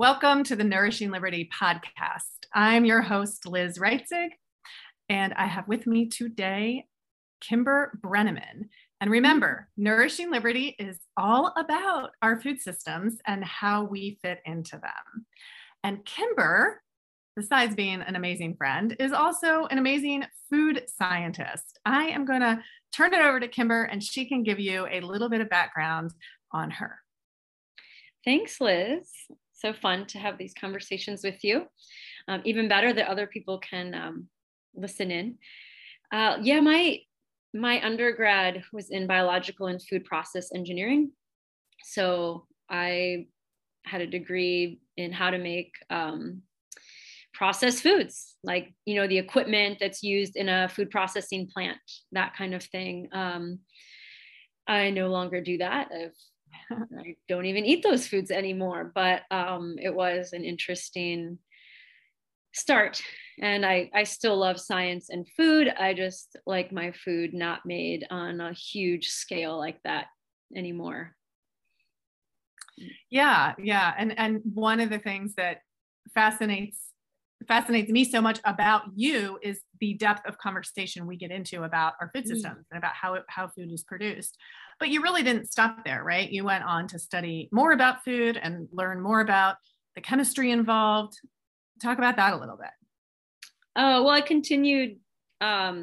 Welcome to the Nourishing Liberty podcast. I'm your host, Liz Reitzig, and I have with me today, Kimber Brenneman. And remember, Nourishing Liberty is all about our food systems and how we fit into them. And Kimber, besides being an amazing friend, is also an amazing food scientist. I am going to turn it over to Kimber, and she can give you a little bit of background on her. Thanks, Liz. So fun to have these conversations with you. Even better that other people can listen in. My undergrad was in biological and food process engineering. So I had a degree in how to make processed foods, like, you know, the equipment that's used in a food processing plant, that kind of thing. I no longer do that. I don't even eat those foods anymore, but it was an interesting start. And I still love science and food. I just like my food not made on a huge scale like that anymore. Yeah. And one of the things that fascinates me so much about you is the depth of conversation we get into about our food systems and about how food is produced. But you really didn't stop there, right? You went on to study more about food and learn more about the chemistry involved. Talk about that a little bit. Oh, well, I continued my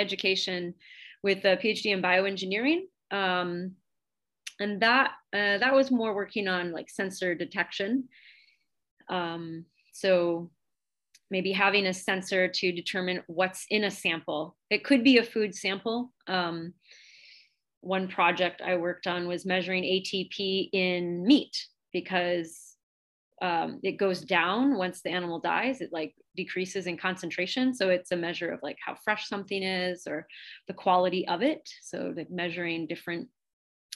education with a PhD in bioengineering. And that was more working on like sensor detection. So maybe having a sensor to determine what's in a sample. It could be a food sample. One project I worked on was measuring ATP in meat because it goes down once the animal dies. It like decreases in concentration. So it's a measure of like how fresh something is or the quality of it. So like measuring different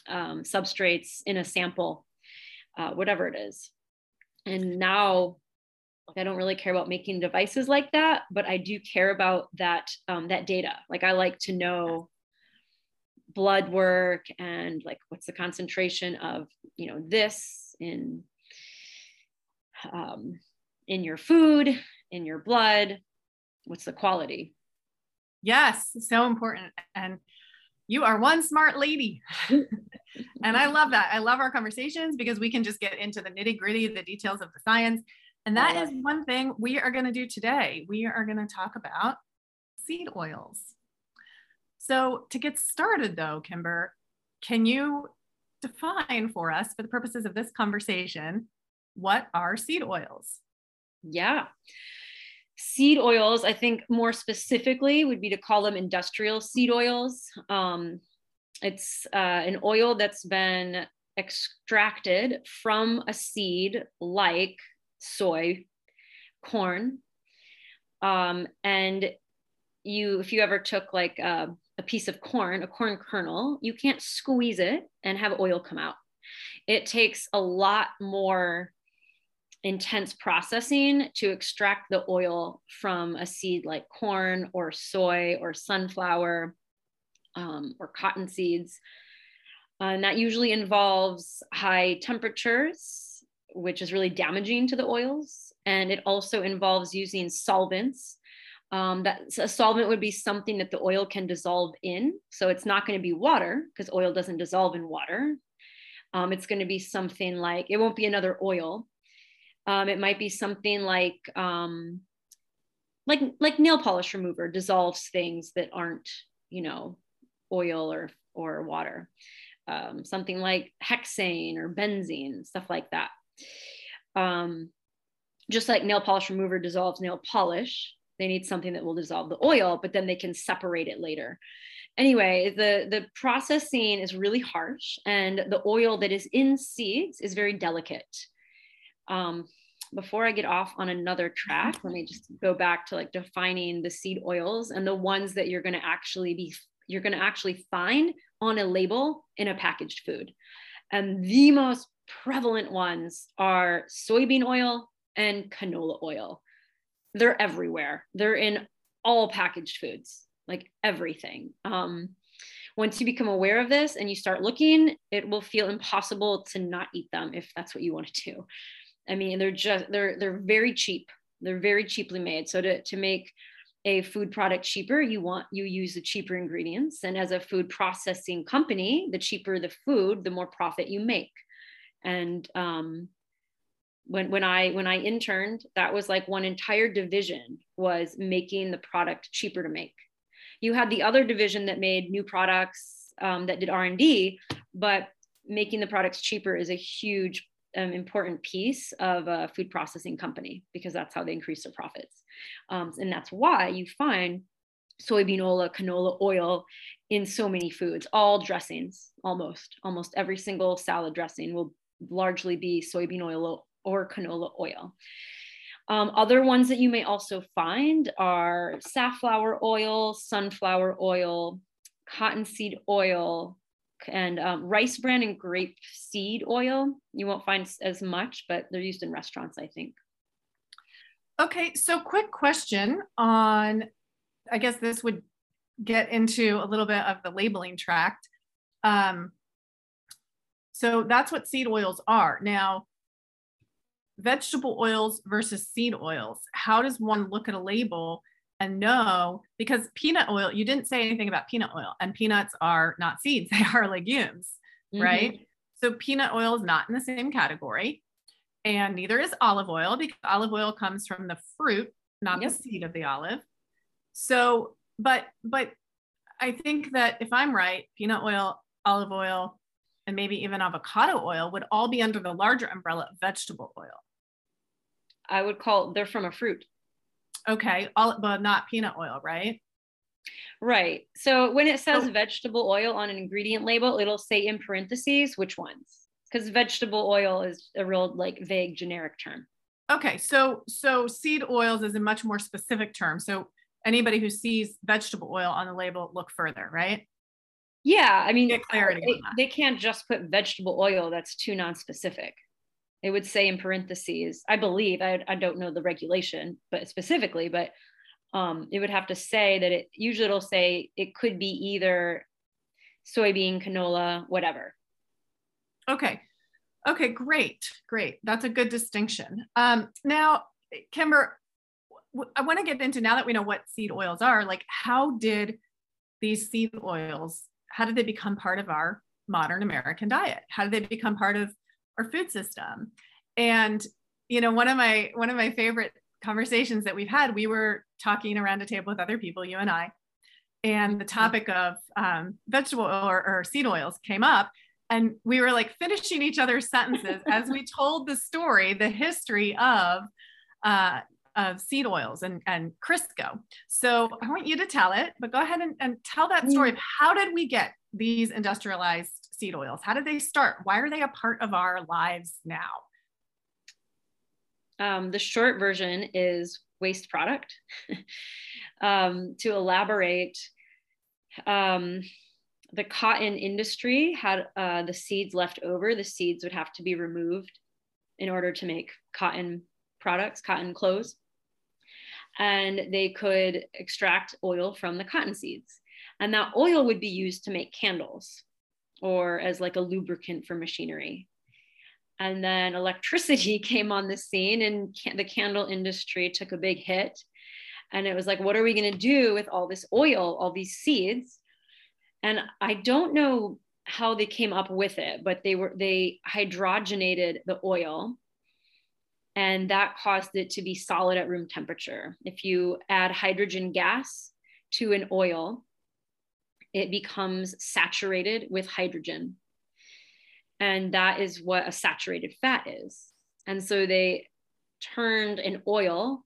substrates in a sample, whatever it is. And now I don't really care about making devices like that, but I do care about that data. Like I like to know blood work and like what's the concentration of, you know, this in your food, in your blood, what's the quality? Yes, so important. And you are one smart lady. And I love that. I love our conversations because we can just get into the nitty-gritty, the details of the science. And that is one thing we are going to do today. We are going to talk about seed oils. So to get started though, Kimber, can you define for us, for the purposes of this conversation, what are seed oils? Yeah. Seed oils, I think more specifically would be to call them industrial seed oils. It's an oil that's been extracted from a seed like soy, corn. And if you ever took like a piece of corn, a corn kernel, you can't squeeze it and have oil come out. It takes a lot more intense processing to extract the oil from a seed like corn or soy or sunflower or cotton seeds. And that usually involves high temperatures, which is really damaging to the oils. And it also involves using solvents. A solvent would be something that the oil can dissolve in. So it's not going to be water because oil doesn't dissolve in water. It's going to be something like, it won't be another oil. It might be something like nail polish remover dissolves things that aren't, you know, oil or water. Something like hexane or benzene, stuff like that. Just like nail polish remover dissolves nail polish, they need something that will dissolve the oil, but then they can separate it later. Anyway, the processing is really harsh, and the oil that is in seeds is very delicate. Before I get off on another track, let me just go back to like defining the seed oils and the ones that you're going to actually find on a label in a packaged food. And the most prevalent ones are soybean oil and canola oil. They're everywhere. They're in all packaged foods, like everything. Once you become aware of this and you start looking, it will feel impossible to not eat them if that's what you want to do. I mean, they're very cheap. They're very cheaply made. So to make a food product cheaper, you use the cheaper ingredients. And as a food processing company, the cheaper the food, the more profit you make. And when I interned, that was like one entire division was making the product cheaper to make. You had the other division that made new products that did R&D, but making the products cheaper is a huge important piece of a food processing company, because that's how they increase their profits. And that's why you find soybean oil, canola oil in so many foods, all dressings, almost every single salad dressing will largely be soybean oil or canola oil. Other ones that you may also find are safflower oil, sunflower oil, cottonseed oil, and rice bran and grape seed oil. You won't find as much, but they're used in restaurants, I think. Okay, so quick question on, I guess this would get into a little bit of the labeling tract. So that's what seed oils are. Now, vegetable oils versus seed oils. How does one look at a label and know, because peanut oil, you didn't say anything about peanut oil, and peanuts are not seeds, they are legumes, mm-hmm. right? So peanut oil is not in the same category, and neither is olive oil, because olive oil comes from the fruit, not yep. the seed of the olive. So, but I think that if I'm right, peanut oil, olive oil, and maybe even avocado oil would all be under the larger umbrella of vegetable oil. I would call, they're from a fruit. Okay, all, but not peanut oil, right? Right. So when it says vegetable oil on an ingredient label, it'll say in parentheses which ones, because vegetable oil is a real like vague generic term. Okay, so seed oils is a much more specific term. So anybody who sees vegetable oil on the label, look further, right? Yeah, I mean, get clarity on that. They can't just put vegetable oil. That's too non-specific. It would say in parentheses, I believe, I don't know the regulation, but specifically, but it would have to say that it, usually it'll say it could be either soybean, canola, whatever. Okay. Okay, great. Great. That's a good distinction. Now, Kimber, I want to get into, now that we know what seed oils are, like how did these seed oils, how did they become part of our modern American diet? How did they become part of our food system? And, you know, one of my favorite conversations that we've had, we were talking around a table with other people, you and I, and the topic of vegetable oil or seed oils came up, and we were like finishing each other's sentences as we told the story, the history of seed oils and Crisco. So I want you to tell it, but go ahead and tell that story of how did we get these industrialized seed oils? How did they start? Why are they a part of our lives now? The short version is waste product. To elaborate, the cotton industry had the seeds left over. The seeds would have to be removed in order to make cotton products, cotton clothes, and they could extract oil from the cotton seeds. And that oil would be used to make candles or as like a lubricant for machinery. And then electricity came on the scene, and the candle industry took a big hit. And it was like, what are we going to do with all this oil, all these seeds? And I don't know how they came up with it, but they hydrogenated the oil, and that caused it to be solid at room temperature. If you add hydrogen gas to an oil, it becomes saturated with hydrogen. And that is what a saturated fat is. And so they turned an oil,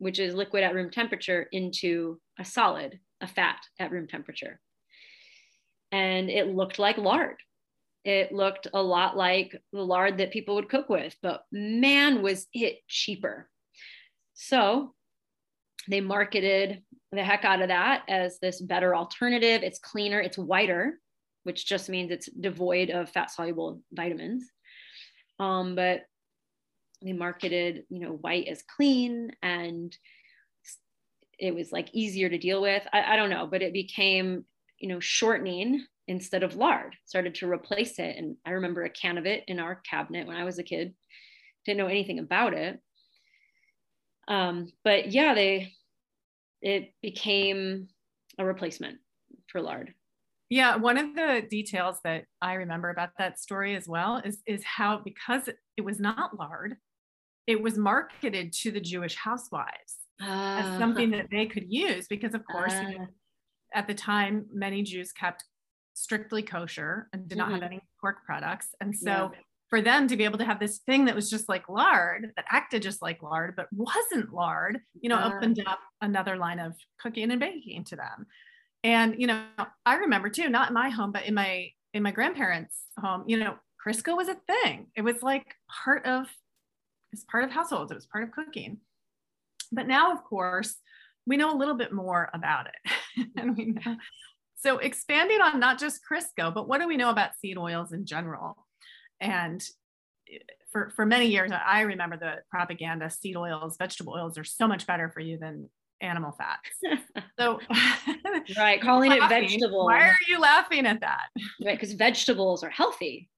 which is liquid at room temperature, into a solid, a fat at room temperature. And it looked like lard. It looked a lot like the lard that people would cook with, but man, was it cheaper. So they marketed the heck out of that as this better alternative. It's cleaner, it's whiter, which just means it's devoid of fat-soluble vitamins. But they marketed, you know, white as clean, and it was like easier to deal with. I don't know, but it became, you know, shortening instead of lard, started to replace it. And I remember a can of it in our cabinet when I was a kid. didn't know anything about it. But yeah, it became a replacement for lard. Yeah, one of the details that I remember about that story as well is how, because it was not lard, it was marketed to the Jewish housewives as something that they could use, because of course, you know, at the time, many Jews kept strictly kosher and did not have any pork products. And so for them to be able to have this thing that was just like lard, that acted just like lard, but wasn't lard, you know, opened up another line of cooking and baking to them. And, you know, I remember too, not in my home, but in my grandparents' home, you know, Crisco was a thing. It was like part of households. It was part of cooking. But now, of course, we know a little bit more about it. And we know. So expanding on not just Crisco, but what do we know about seed oils in general? And for many years, I remember the propaganda, seed oils, vegetable oils are so much better for you than animal fats. So right, calling it vegetable. Why are you laughing at that? Right, because vegetables are healthy.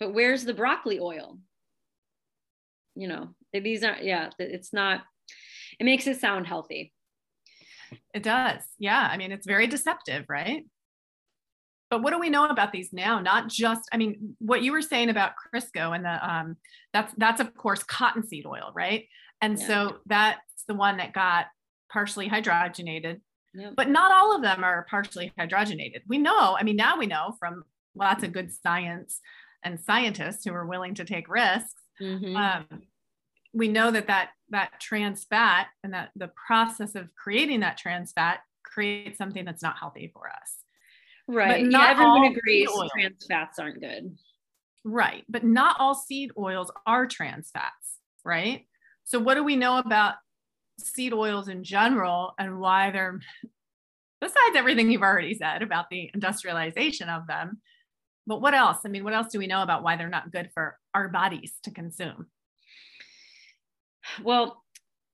But where's the broccoli oil? You know, these are it's not, it makes it sound healthy. It does. Yeah, I mean, it's very deceptive, right? But what do we know about these now? Not just, I mean, what you were saying about Crisco and the that's of course cottonseed oil, right? And so that's the one that got partially hydrogenated, but not all of them are partially hydrogenated. We know, I mean, now we know from lots of good science and scientists who are willing to take risks. We know that trans fat and that the process of creating that trans fat creates something that's not healthy for us. Right. But not everyone agrees trans fats aren't good. Right. But not all seed oils are trans fats, right? So what do we know about seed oils in general and why they're, besides everything you've already said about the industrialization of them, but what else? I mean, what else do we know about why they're not good for our bodies to consume? Well,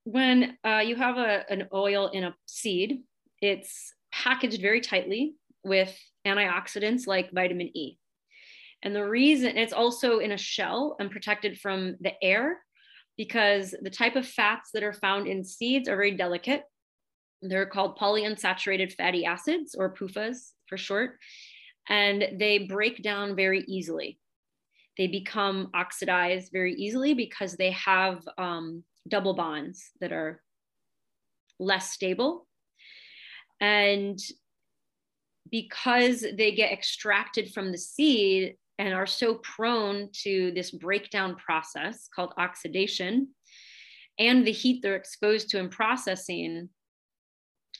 when you have an oil in a seed, it's packaged very tightly with antioxidants like vitamin E. And the reason it's also in a shell and protected from the air, because the type of fats that are found in seeds are very delicate. They're called polyunsaturated fatty acids, or PUFAs for short, and they break down very easily. They become oxidized very easily because they have double bonds that are less stable. And because they get extracted from the seed, and are so prone to this breakdown process called oxidation, and the heat they're exposed to in processing,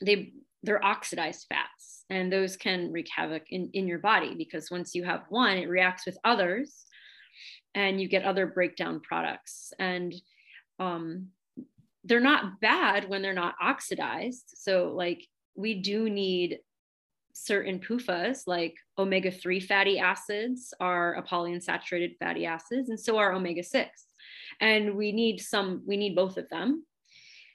they're oxidized fats, and those can wreak havoc in your body, because once you have one, it reacts with others and you get other breakdown products. And they're not bad when they're not oxidized. So like, we do need certain PUFAs, like omega-3 fatty acids are a polyunsaturated fatty acids, and so are omega-6. And we need both of them.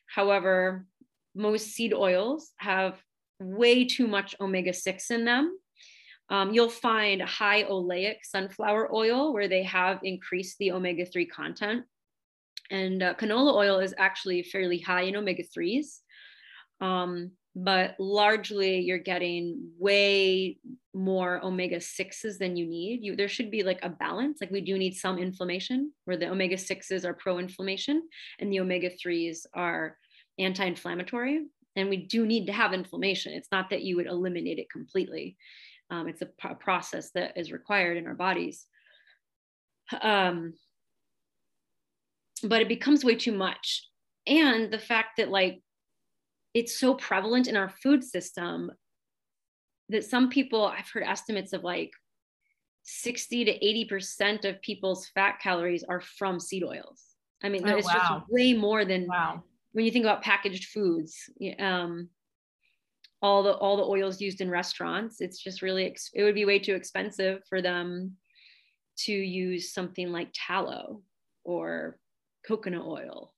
However, most seed oils have way too much omega-6 in them. You'll find high oleic sunflower oil where they have increased the omega-3 content. And canola oil is actually fairly high in omega-3s. But largely you're getting way more omega-6s than you need. There should be like a balance. Like, we do need some inflammation, where the omega-6s are pro-inflammation and the omega-3s are anti-inflammatory. And we do need to have inflammation. It's not that you would eliminate it completely. It's a process that is required in our bodies. But it becomes way too much. And the fact that it's so prevalent in our food system that some people, I've heard estimates of 60 to 80% of people's fat calories are from seed oils. I mean, it's just way more than when you think about packaged foods, all the oils used in restaurants. It's just really, it would be way too expensive for them to use something like tallow or coconut oil.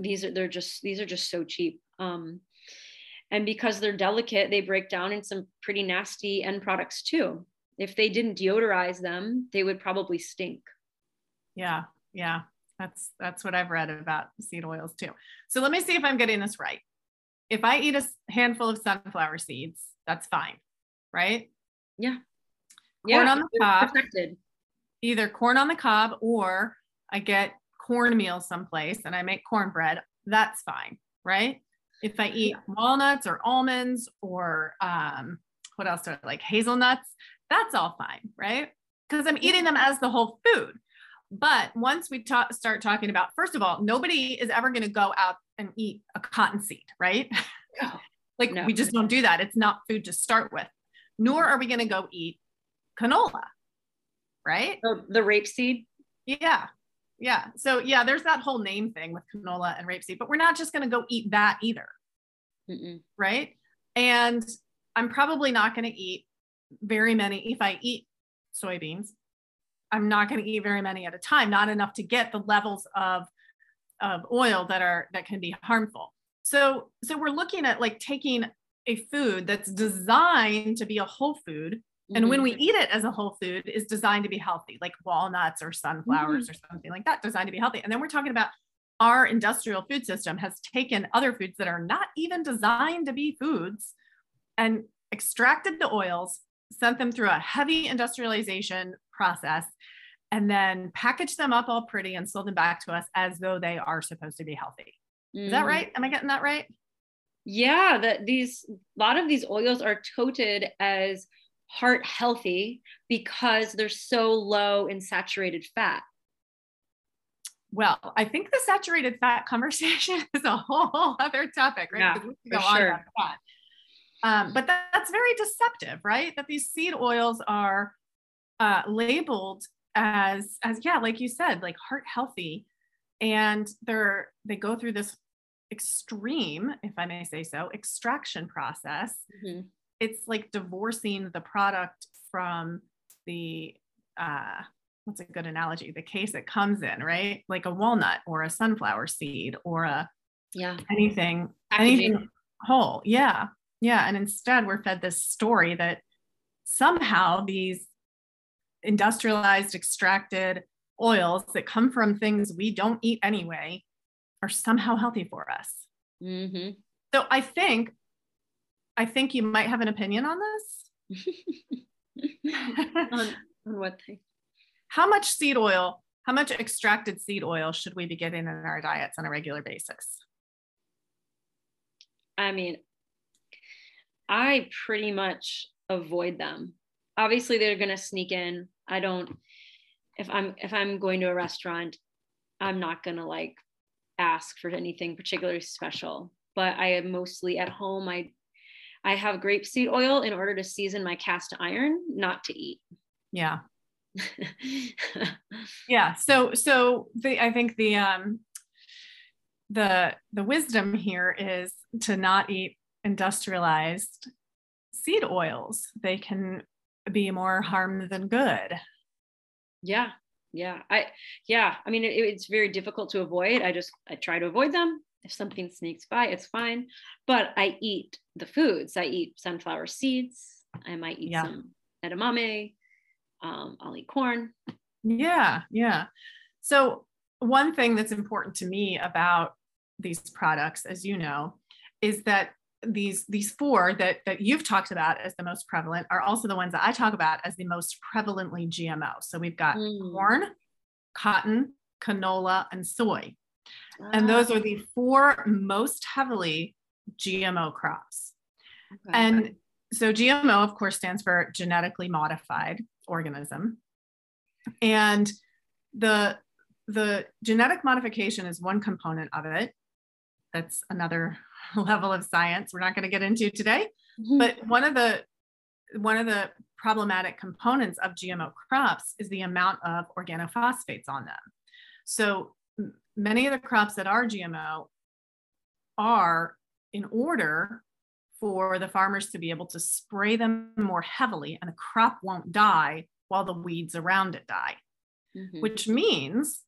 These are just so cheap. And because they're delicate, they break down in some pretty nasty end products too. If they didn't deodorize them, they would probably stink. Yeah. Yeah, that's what I've read about seed oils too. So let me see if I'm getting this right. If I eat a handful of sunflower seeds, that's fine, right? Yeah. Corn on the cob, protected. Either corn on the cob or I get cornmeal someplace and I make cornbread. That's fine, right? If I eat walnuts or almonds or what else do I like? Hazelnuts, that's all fine, right? Because I'm eating them as the whole food. But once we start talking about, first of all, nobody is ever going to go out and eat a cottonseed, right? No. Like no. We just don't do that. It's not food to start with. Nor are we going to go eat canola, right? The rapeseed. Yeah. Yeah. So yeah, there's that whole name thing with canola and rapeseed, but we're not just going to go eat that either. Mm-mm. Right. And I'm probably not going to eat very many. If I eat soybeans, I'm not going to eat very many at a time, not enough to get the levels of oil that can be harmful. So we're looking at like taking a food that's designed to be a whole food. And mm-hmm. when we eat it as a whole food, it's designed to be healthy, like walnuts or sunflowers mm-hmm. or something like that, designed to be healthy. And then we're talking about our industrial food system has taken other foods that are not even designed to be foods and extracted the oils, sent them through a heavy industrialization process, and then packaged them up all pretty and sold them back to us as though they are supposed to be healthy. Mm. Is that right? Am I getting that right? Yeah, a lot of these oils are touted as heart healthy because they're so low in saturated fat. Well, I think the saturated fat conversation is a whole other topic, right? Yeah, because we can go on about that. But that's very deceptive, right? That these seed oils are labeled as like you said, like heart healthy, and they go through this extreme, if I may say so, extraction process. Mm-hmm. It's like divorcing the product from the, what's a good analogy? The case it comes in, right? Like a walnut or a sunflower seed or anything whole. Yeah. Yeah. And instead we're fed this story that somehow these industrialized extracted oils that come from things we don't eat anyway are somehow healthy for us. Mm-hmm. So I think you might have an opinion on this. on what thing? How much extracted seed oil should we be getting in our diets on a regular basis? I mean, I pretty much avoid them. Obviously they're going to sneak in. If I'm going to a restaurant, I'm not going to like ask for anything particularly special, but I am mostly at home. I have grapeseed oil in order to season my cast iron, not to eat. Yeah. Yeah. So I think the wisdom here is to not eat industrialized seed oils. They can be more harm than good. Yeah. Yeah. I mean, it's very difficult to avoid. I try to avoid them. If something sneaks by, it's fine. But I eat the foods. I eat sunflower seeds. I might eat some edamame. I'll eat corn. Yeah. Yeah. So one thing that's important to me about these products, as you know, is that these four that you've talked about as the most prevalent are also the ones that I talk about as the most prevalently GMO. So we've got corn, cotton, canola, and soy. And those are the four most heavily GMO crops. Okay. And so GMO, of course, stands for genetically modified organism. And the genetic modification is one component of it. That's another level of science we're not going to get into today. Mm-hmm. But one of the problematic components of GMO crops is the amount of organophosphates on them. So many of the crops that are GMO are, in order for the farmers to be able to spray them more heavily and the crop won't die while the weeds around it die, mm-hmm. which means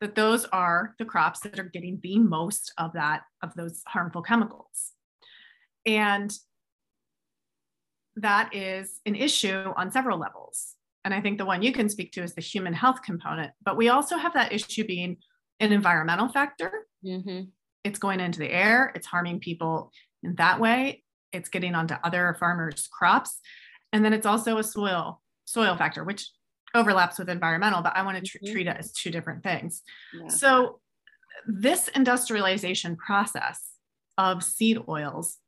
that those are the crops that are getting the most of those harmful chemicals. And that is an issue on several levels. and I think the one you can speak to is the human health component, but we also have that issue being an environmental factor. Mm-hmm. It's going into the air, it's harming people in that way, it's getting onto other farmers' crops. And then it's also a soil factor, which overlaps with environmental, but I want to treat it as two different things. Yeah. So this industrialization process of seed oils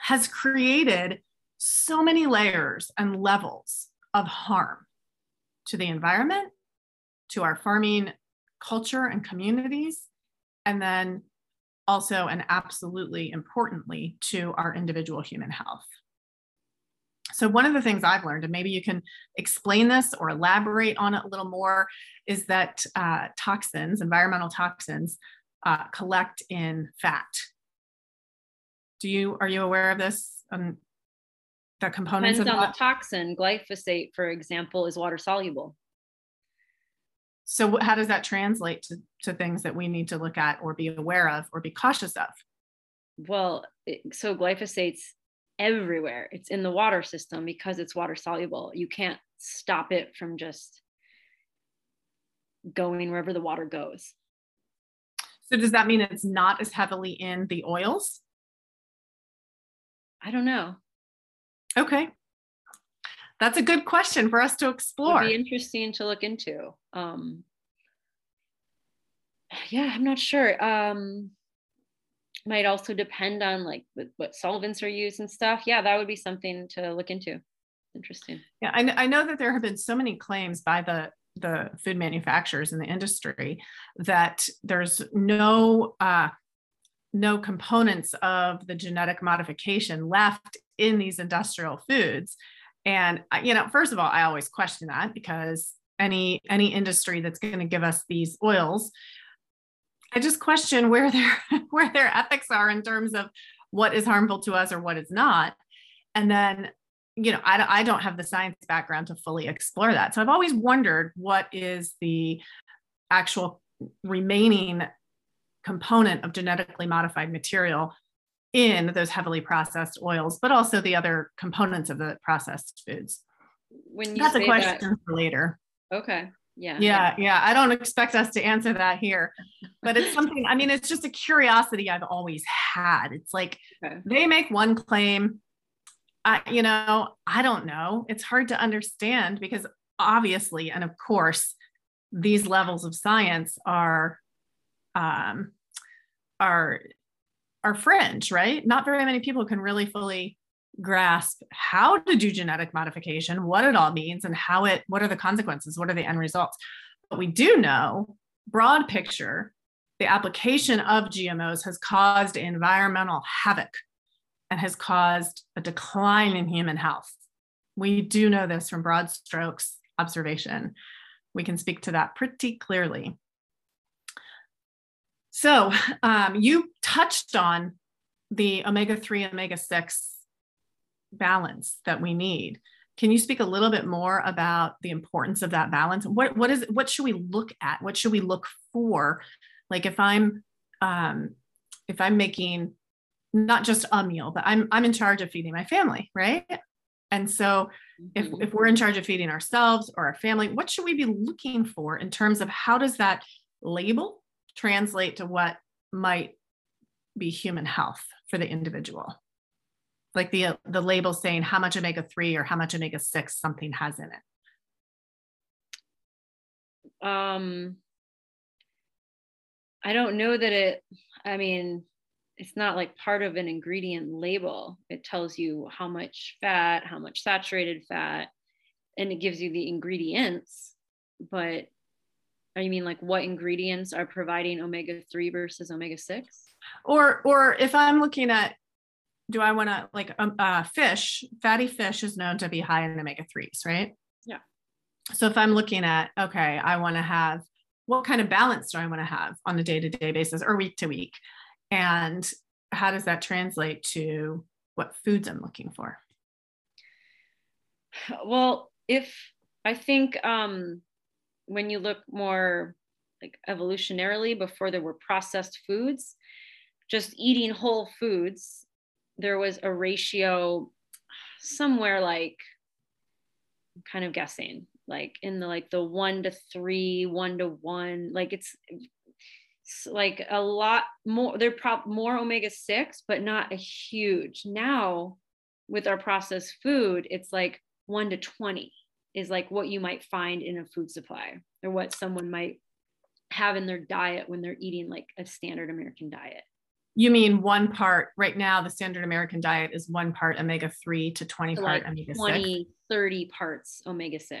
has created so many layers and levels of harm to the environment, to our farming culture and communities, and then also, and absolutely importantly, to our individual human health. So one of the things I've learned, and maybe you can explain this or elaborate on it a little more, is that toxins, environmental toxins, collect in fat. Are you aware of this? The components of the toxin. Glyphosate, for example, is water soluble. So how does that translate to things that we need to look at or be aware of or be cautious of? Well, so glyphosate's everywhere. It's in the water system because it's water soluble. You can't stop it from just going wherever the water goes. So does that mean it's not as heavily in the oils? I don't know. Okay. That's a good question for us to explore. It'd be interesting to look into. Yeah, I'm not sure. Might also depend on like what solvents are used and stuff. Yeah, that would be something to look into. Interesting. Yeah, I know that there have been so many claims by the food manufacturers in the industry that there's no components of the genetic modification left in these industrial foods. And, you know, first of all, I always question that, because any industry that's going to give us these oils, I just question where their ethics are in terms of what is harmful to us or what is not. And then, you know, I don't have the science background to fully explore that. So I've always wondered what is the actual remaining component of genetically modified material in those heavily processed oils, but also the other components of the processed foods. That's a question for later. Okay. Yeah. I don't expect us to answer that here, but it's something, I mean, it's just a curiosity I've always had. It's like, They make one claim, I don't know. It's hard to understand because obviously, and of course, these levels of science are fringe, right? Not very many people can really fully grasp how to do genetic modification, what it all means, and what are the consequences, what are the end results. But we do know, broad picture, the application of GMOs has caused environmental havoc and has caused a decline in human health. We do know this from broad strokes observation. We can speak to that pretty clearly. So you touched on the omega-3, omega-6 balance that we need. Can you speak a little bit more about the importance of that balance? What should we look at? What should we look for? Like if I'm making not just a meal, but I'm in charge of feeding my family, right? And so if we're in charge of feeding ourselves or our family, what should we be looking for in terms of how does that label translate to what might be human health for the individual? Like the label saying how much omega-3 or how much omega-6 something has in it. I don't know that it's not like part of an ingredient label. It tells you how much fat, how much saturated fat, and it gives you the ingredients, but you mean like what ingredients are providing omega-3 versus omega-6? Or if I'm looking at, do I want to fish, fatty fish is known to be high in omega-3s, right? Yeah. So if I'm looking at, okay, I want to have, what kind of balance do I want to have on a day-to-day basis or week to week? And how does that translate to what foods I'm looking for? Well, when you look more like evolutionarily, before there were processed foods, just eating whole foods, there was a ratio somewhere like I'm kind of guessing, like in the, like the 1 to 3, 1 to 1, like it's like a lot more, they're more omega-6, but not a huge. Now with our processed food, it's like 1 to 20 is like what you might find in a food supply or what someone might have in their diet when they're eating like a standard American diet. You mean one part, right now the standard American diet is 1 part omega-3 to 20 part omega-6? 20, 30 parts omega-6.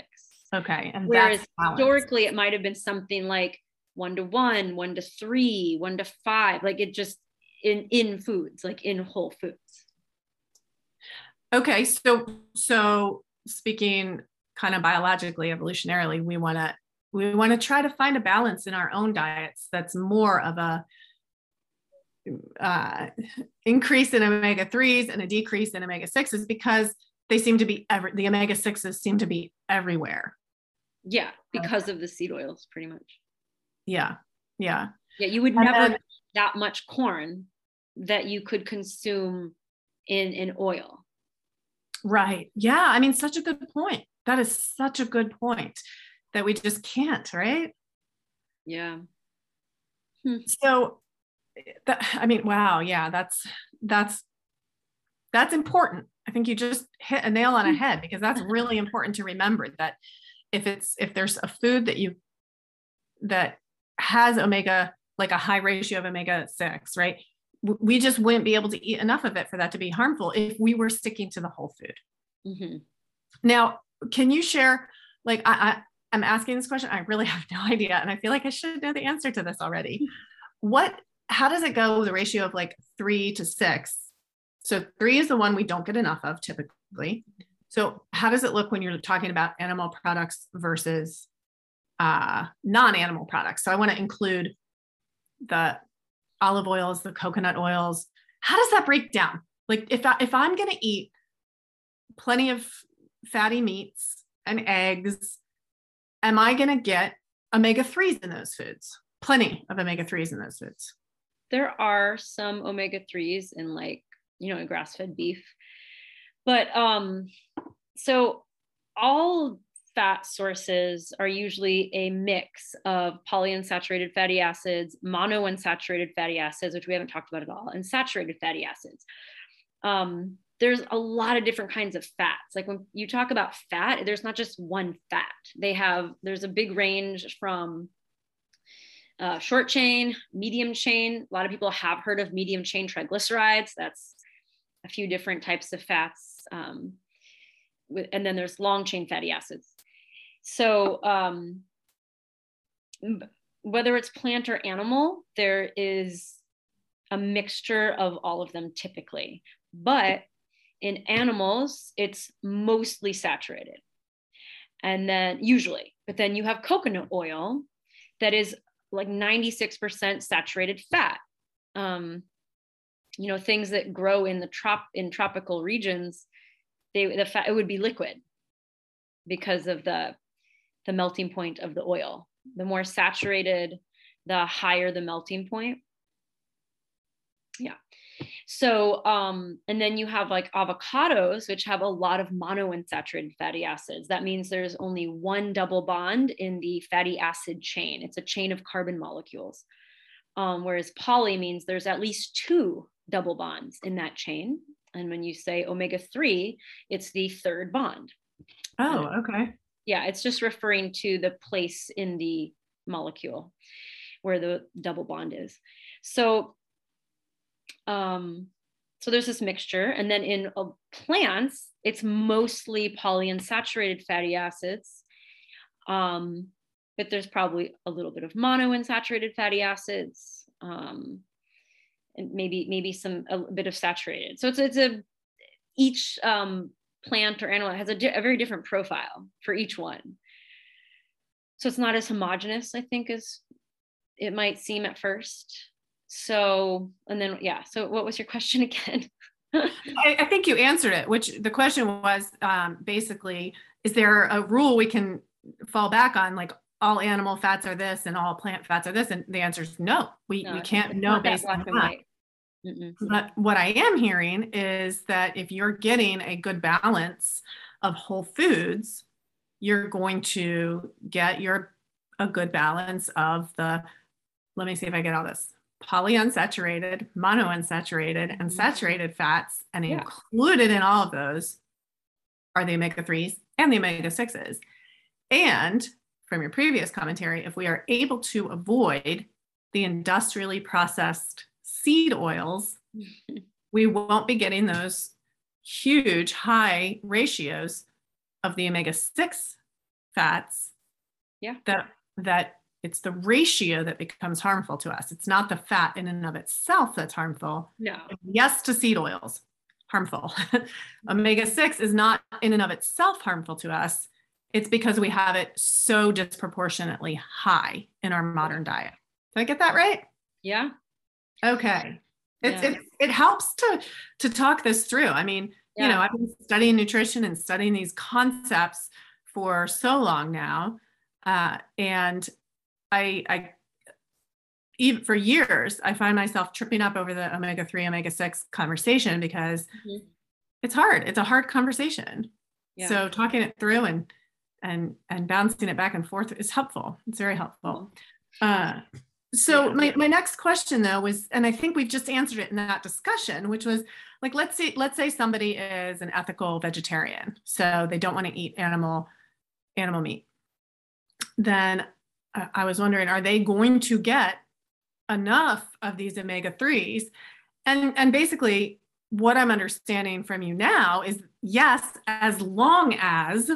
Okay. And whereas historically it might have been something like 1 to 1, 1 to 3, 1 to 5, like it just in foods, like in whole foods. Okay. So speaking kind of biologically, evolutionarily, we want to try to find a balance in our own diets. That's more of a increase in omega-3s and a decrease in omega-6s, because they seem to be the omega-6s seem to be everywhere. Yeah. Because of the seed oils, pretty much. Yeah. Yeah. Yeah. You would never have that much corn that you could consume in an oil. Right. Yeah. I mean, such a good point. That is such a good point that we just can't, right? Yeah. So I mean, wow. Yeah. That's important. I think you just hit a nail on a head, because that's really important to remember that if there's a food that has omega, like a high ratio of omega-6, right? We just wouldn't be able to eat enough of it for that to be harmful if we were sticking to the whole food. Mm-hmm. Now, can you share, like, I'm asking this question, I really have no idea, and I feel like I should know the answer to this already. How does it go with the ratio of like 3 to 6? So 3 is the one we don't get enough of typically. So how does it look when you're talking about animal products versus non-animal products? So I want to include the olive oils, the coconut oils. How does that break down? Like if I'm going to eat plenty of fatty meats and eggs, am I going to get omega-3s in those foods? Plenty of omega-3s in those foods. There are some omega-3s in, like, you know, in grass-fed beef, but so all fat sources are usually a mix of polyunsaturated fatty acids, monounsaturated fatty acids, which we haven't talked about at all, and saturated fatty acids. There's a lot of different kinds of fats. Like when you talk about fat, there's not just one fat. There's a big range from short chain, medium chain. A lot of people have heard of medium chain triglycerides. That's a few different types of fats. And then there's long chain fatty acids. So whether it's plant or animal, there is a mixture of all of them typically, but in animals, it's mostly saturated. And then usually, but then you have coconut oil that is like 96% saturated fat. You know, things that grow in in tropical regions, the fat, it would be liquid because of the melting point of the oil. The more saturated, the higher the melting point. Yeah. So, and then you have like avocados, which have a lot of monounsaturated fatty acids. That means there's only one double bond in the fatty acid chain. It's a chain of carbon molecules. Whereas poly means there's at least 2 double bonds in that chain. And when you say omega-3, it's the 3rd bond. Oh, okay. Yeah, it's just referring to the place in the molecule where the double bond is. So there's this mixture. And then in plants, it's mostly polyunsaturated fatty acids. But there's probably a little bit of monounsaturated fatty acids. And maybe a bit of saturated. So each plant or animal has a very different profile for each one. So it's not as homogenous, I think, as it might seem at first. So, and then, yeah. So what was your question again? I think you answered it, which the question was basically, is there a rule we can fall back on? Like, all animal fats are this and all plant fats are this. And the answer is no, we can't know based on that. But what I am hearing is that if you're getting a good balance of whole foods, you're going to get a good balance of the, let me see if I get all this, polyunsaturated, monounsaturated, and saturated fats, and included in all of those are the omega-3s and the omega-6s. And from your previous commentary, if we are able to avoid the industrially processed seed oils, we won't be getting those huge high ratios of the omega-6 fats. Yeah. That it's the ratio that becomes harmful to us. It's not the fat in and of itself that's harmful. No. Yes to seed oils, harmful. Omega-6 is not in and of itself harmful to us. It's because we have it so disproportionately high in our modern diet. Did I get that right? Yeah. Okay. It helps to talk this through. I mean, you know, I've been studying nutrition and studying these concepts for so long now. And I even for years, I find myself tripping up over the omega-3, omega-6 conversation because it's hard. It's a hard conversation. Yeah. So talking it through and bouncing it back and forth is helpful. It's very helpful. So my next question though was, and I think we've just answered it in that discussion, which was like, let's say somebody is an ethical vegetarian. So they don't want to eat animal meat. Then I was wondering, are they going to get enough of these omega-3s? And basically what I'm understanding from you now is yes, as long as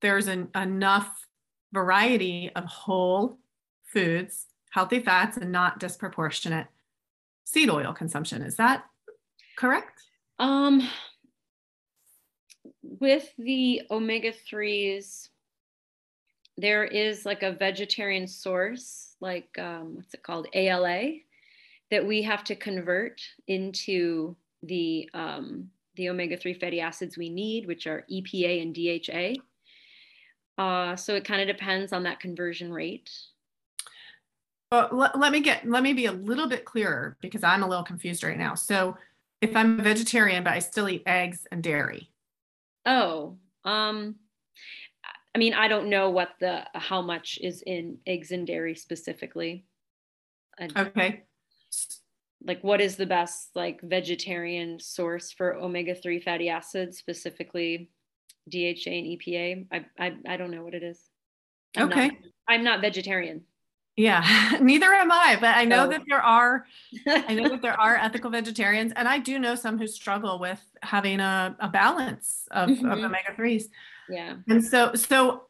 there's enough variety of whole foods, healthy fats, and not disproportionate seed oil consumption. Is that correct? With the omega-3s, there is like a vegetarian source, like what's it called, ALA, that we have to convert into the omega-3 fatty acids we need, which are EPA and DHA. So it kind of depends on that conversion rate. Let me be a little bit clearer because I'm a little confused right now. So if I'm a vegetarian, but I still eat eggs and dairy. Oh, I mean, I don't know how much is in eggs and dairy specifically. Okay. Like what is the best like vegetarian source for omega-3 fatty acids, specifically DHA and EPA? I don't know what it is. I'm not vegetarian. Yeah, neither am I, but I know that there are ethical vegetarians, and I do know some who struggle with having a balance of omega-3s. Yeah. And so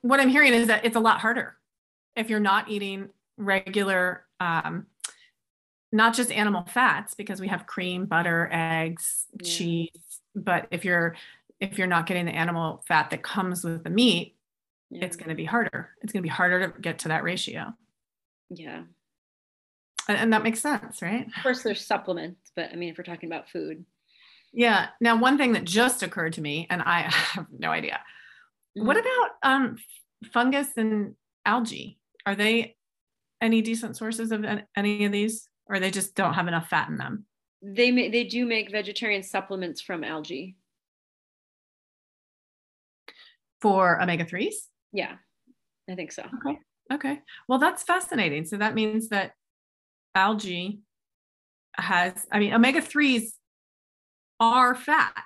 what I'm hearing is that it's a lot harder if you're not eating regular, not just animal fats, because we have cream, butter, eggs, cheese, but if you're not getting the animal fat that comes with the meat, it's going to be harder. It's going to be harder to get to that ratio. Yeah. And that makes sense, right? Of course, there's supplements, but I mean, if we're talking about food. Yeah. Now, one thing that just occurred to me, and I have no idea. What about fungus and algae? Are they any decent sources of any of these, or they just don't have enough fat in them? They do make vegetarian supplements from algae. For omega-3s? Yeah, I think so. Okay. Well, that's fascinating. So that means that algae omega-3s are fat.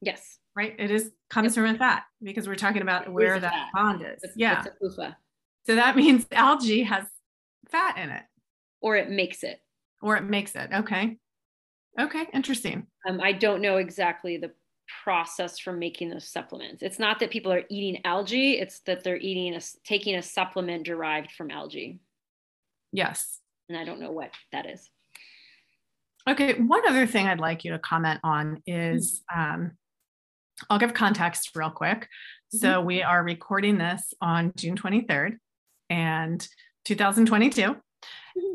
Yes. Right. It comes from a fat because we're talking about where that bond is. Yeah. It's a PUFA. So that means algae has fat in it. Or it makes it. Okay. Interesting. I don't know exactly the process for making those supplements. It's not that people are eating algae, it's that they're taking a supplement derived from algae. Yes. And I don't know what that is. Okay. One other thing I'd like you to comment on is, I'll give context real quick. So we are recording this on June 23rd and 2022.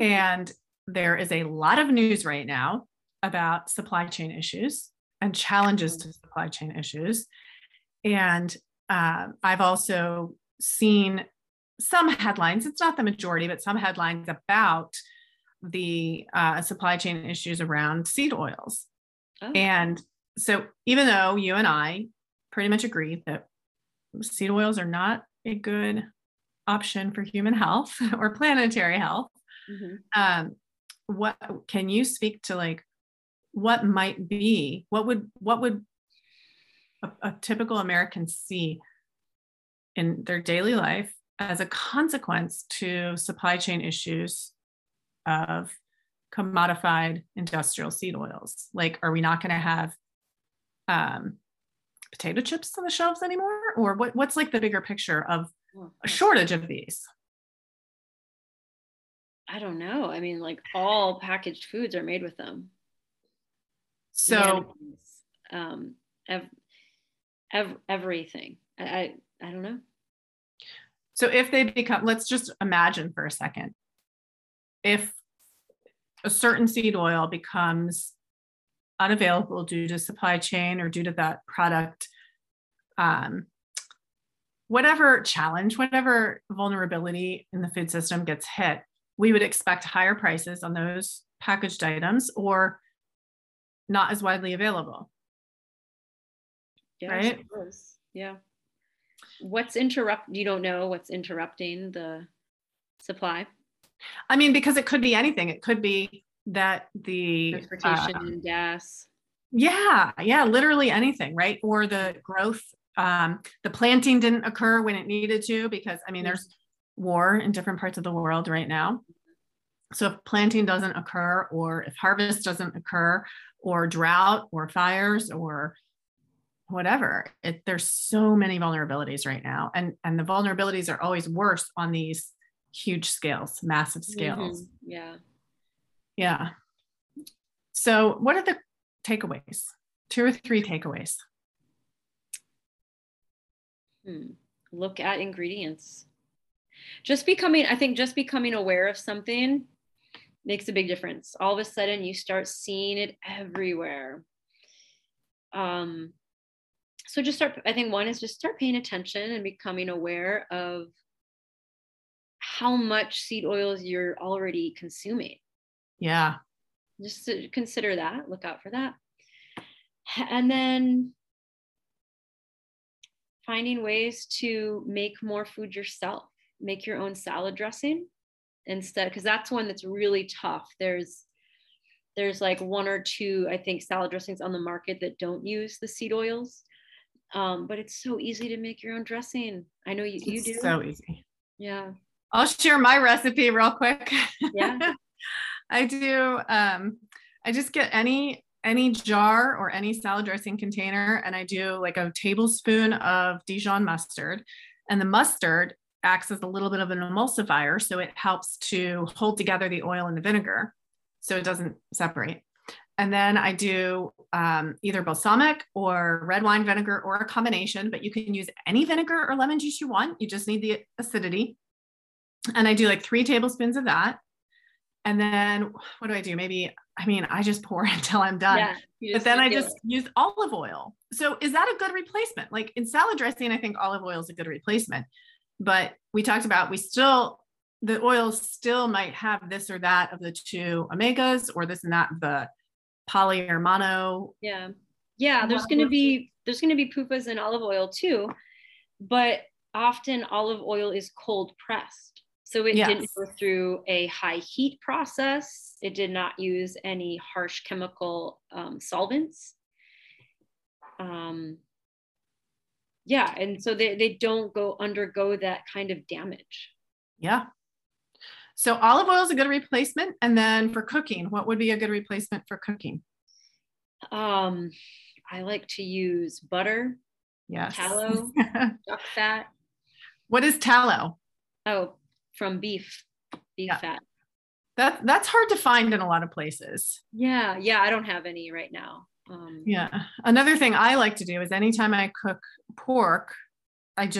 And there is a lot of news right now about supply chain issues and challenges to supply chain issues. And I've also seen some headlines, it's not the majority, but some headlines about the supply chain issues around seed oils. Oh. And so even though you and I pretty much agree that seed oils are not a good option for human health or planetary health. Mm-hmm. What can you speak to, like, what might be, what would a typical American see in their daily life as a consequence to supply chain issues of commodified industrial seed oils? Like, are we not going to have potato chips on the shelves anymore? Or what's like the bigger picture of a shortage of these? I don't know. I mean, like, all packaged foods are made with them. So everything. I don't know. So if they become, let's just imagine for a second, if a certain seed oil becomes unavailable due to supply chain or due to that product, whatever challenge, whatever vulnerability in the food system gets hit, we would expect higher prices on those packaged items or not as widely available. Yeah, right? Of course. Yeah. You don't know what's interrupting the supply? I mean, because it could be anything. It could be that the transportation and gas. Yeah, literally anything, right? Or the growth, the planting didn't occur when it needed to, because I mean, there's war in different parts of the world right now. So if planting doesn't occur, or if harvest doesn't occur, or drought or fires or whatever, there's so many vulnerabilities right now. And the vulnerabilities are always worse on these huge scales, massive scales. Mm-hmm. Yeah. So what are the takeaways? 2 or 3 takeaways. Look at ingredients. Just becoming aware of something makes a big difference. All of a sudden you start seeing it everywhere. So just start, I think one is just start paying attention and becoming aware of how much seed oils you're already consuming. Yeah. Just to consider that, look out for that. And then finding ways to make more food yourself. Make your own salad dressing instead, because that's one that's really tough. There's like 1 or 2, I think, salad dressings on the market that don't use the seed oils. But it's so easy to make your own dressing. I know you do. So easy. Yeah. I'll share my recipe real quick. Yeah. I do. I just get any jar or any salad dressing container, and I do like a tablespoon of Dijon mustard, and the mustard acts as a little bit of an emulsifier. So it helps to hold together the oil and the vinegar so it doesn't separate. And then I do either balsamic or red wine vinegar or a combination, but you can use any vinegar or lemon juice you want. You just need the acidity. And I do like 3 tablespoons of that. And then what do I do? I just pour until I'm done, but then I just use olive oil. So is that a good replacement? Like in salad dressing, I think olive oil is a good replacement. But we talked about, the oils still might have this or that of the 2 omegas, or this and that, the poly or mono. Yeah. There's going to be PUFAs in olive oil too, but often olive oil is cold pressed. So it didn't go through a high heat process. It did not use any harsh chemical solvents. Yeah. And so they don't undergo that kind of damage. Yeah. So olive oil is a good replacement. And then for cooking, what would be a good replacement for cooking? I like to use butter, tallow, duck fat. What is tallow? Oh, from beef fat. That's hard to find in a lot of places. Yeah. Yeah. I don't have any right now. Another thing I like to do is anytime I cook pork, I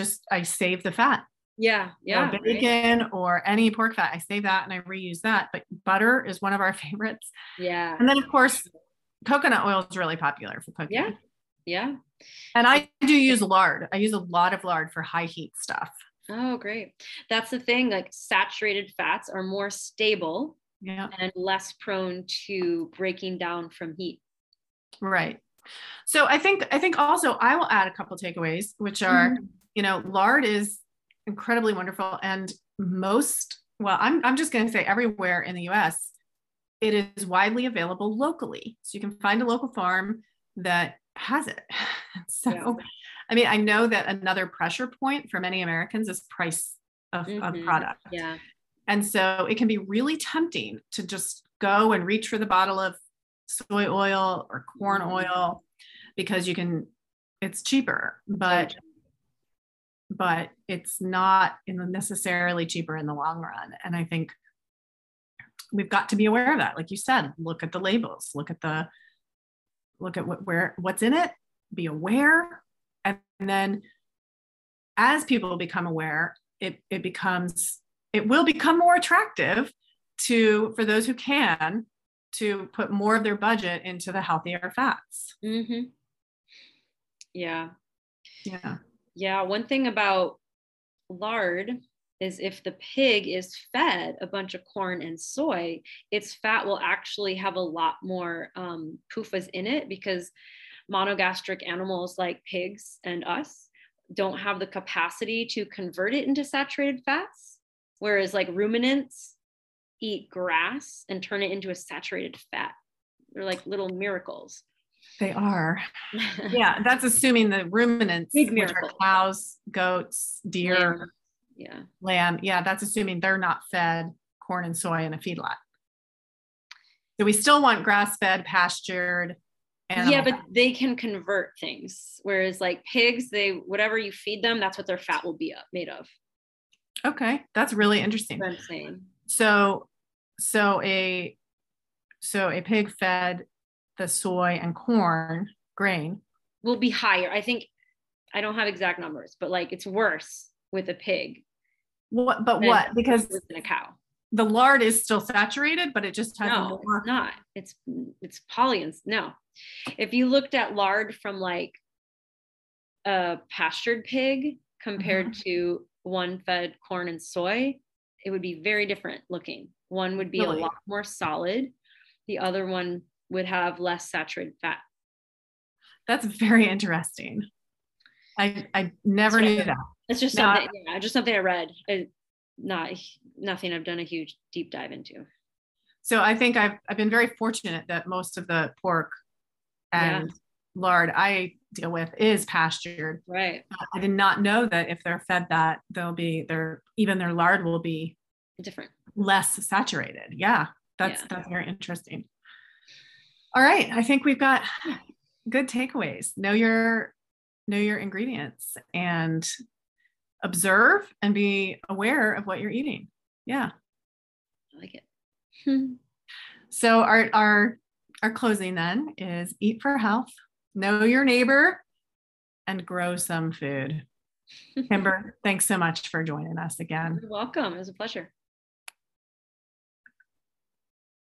save the fat. Yeah. Or bacon, right? Or any pork fat. I save that and I reuse that. But butter is one of our favorites. Yeah. And then of course, coconut oil is really popular for cooking. Yeah. And I do use lard. I use a lot of lard for high heat stuff. Oh, great. That's the thing. Like saturated fats are more stable and less prone to breaking down from heat. Right. So I think also I will add a couple takeaways, which are you know, lard is incredibly wonderful. And most, well, I'm just going to say everywhere in the U.S., it is widely available locally. So you can find a local farm that has it. So, yeah. I mean, I know that another pressure point for many Americans is price of product. Yeah. And so it can be really tempting to just go and reach for the bottle of soy oil or corn oil because you can, it's cheaper, but it's not necessarily cheaper in the long run. And I think we've got to be aware of that. Like you said, look at the labels, look at what's in it, be aware. And then as people become aware, it will become more attractive for those who can, to put more of their budget into the healthier fats. Mm-hmm. Yeah. Yeah. Yeah. One thing about lard is if the pig is fed a bunch of corn and soy, its fat will actually have a lot more PUFAs in it, because monogastric animals like pigs and us don't have the capacity to convert it into saturated fats. Whereas like ruminants eat grass and turn it into a saturated fat. They're like little miracles. They are. Yeah. That's assuming the ruminants, which are cows, goats, deer, lamb. Yeah. That's assuming they're not fed corn and soy in a feedlot. So we still want grass-fed, pastured. Yeah, but they can convert things. Whereas like pigs, whatever you feed them, that's what their fat will be made of. Okay. That's really interesting. That's insane. So a pig fed the soy and corn grain will be higher. I think, I don't have exact numbers, but like it's worse with a pig. Because in a cow, the lard is still saturated, but it just has more. It's not. It's polyunsaturated. No, if you looked at lard from like a pastured pig compared to one fed corn and soy, it would be very different looking. One would be a lot more solid. The other one would have less saturated fat. That's very interesting. I never knew that. It's just something I read. Nothing I've done a huge deep dive into. So I think I've been very fortunate that most of the pork and lard I deal with is pastured. Right. I did not know that if they're fed that, their lard will be different, less saturated. Yeah. That's very interesting. All right. I think we've got good takeaways. Know your ingredients and observe and be aware of what you're eating. Yeah. I like it. So our closing then is eat for health, know your neighbor, and grow some food. Kimber, thanks so much for joining us again. You're welcome. It was a pleasure.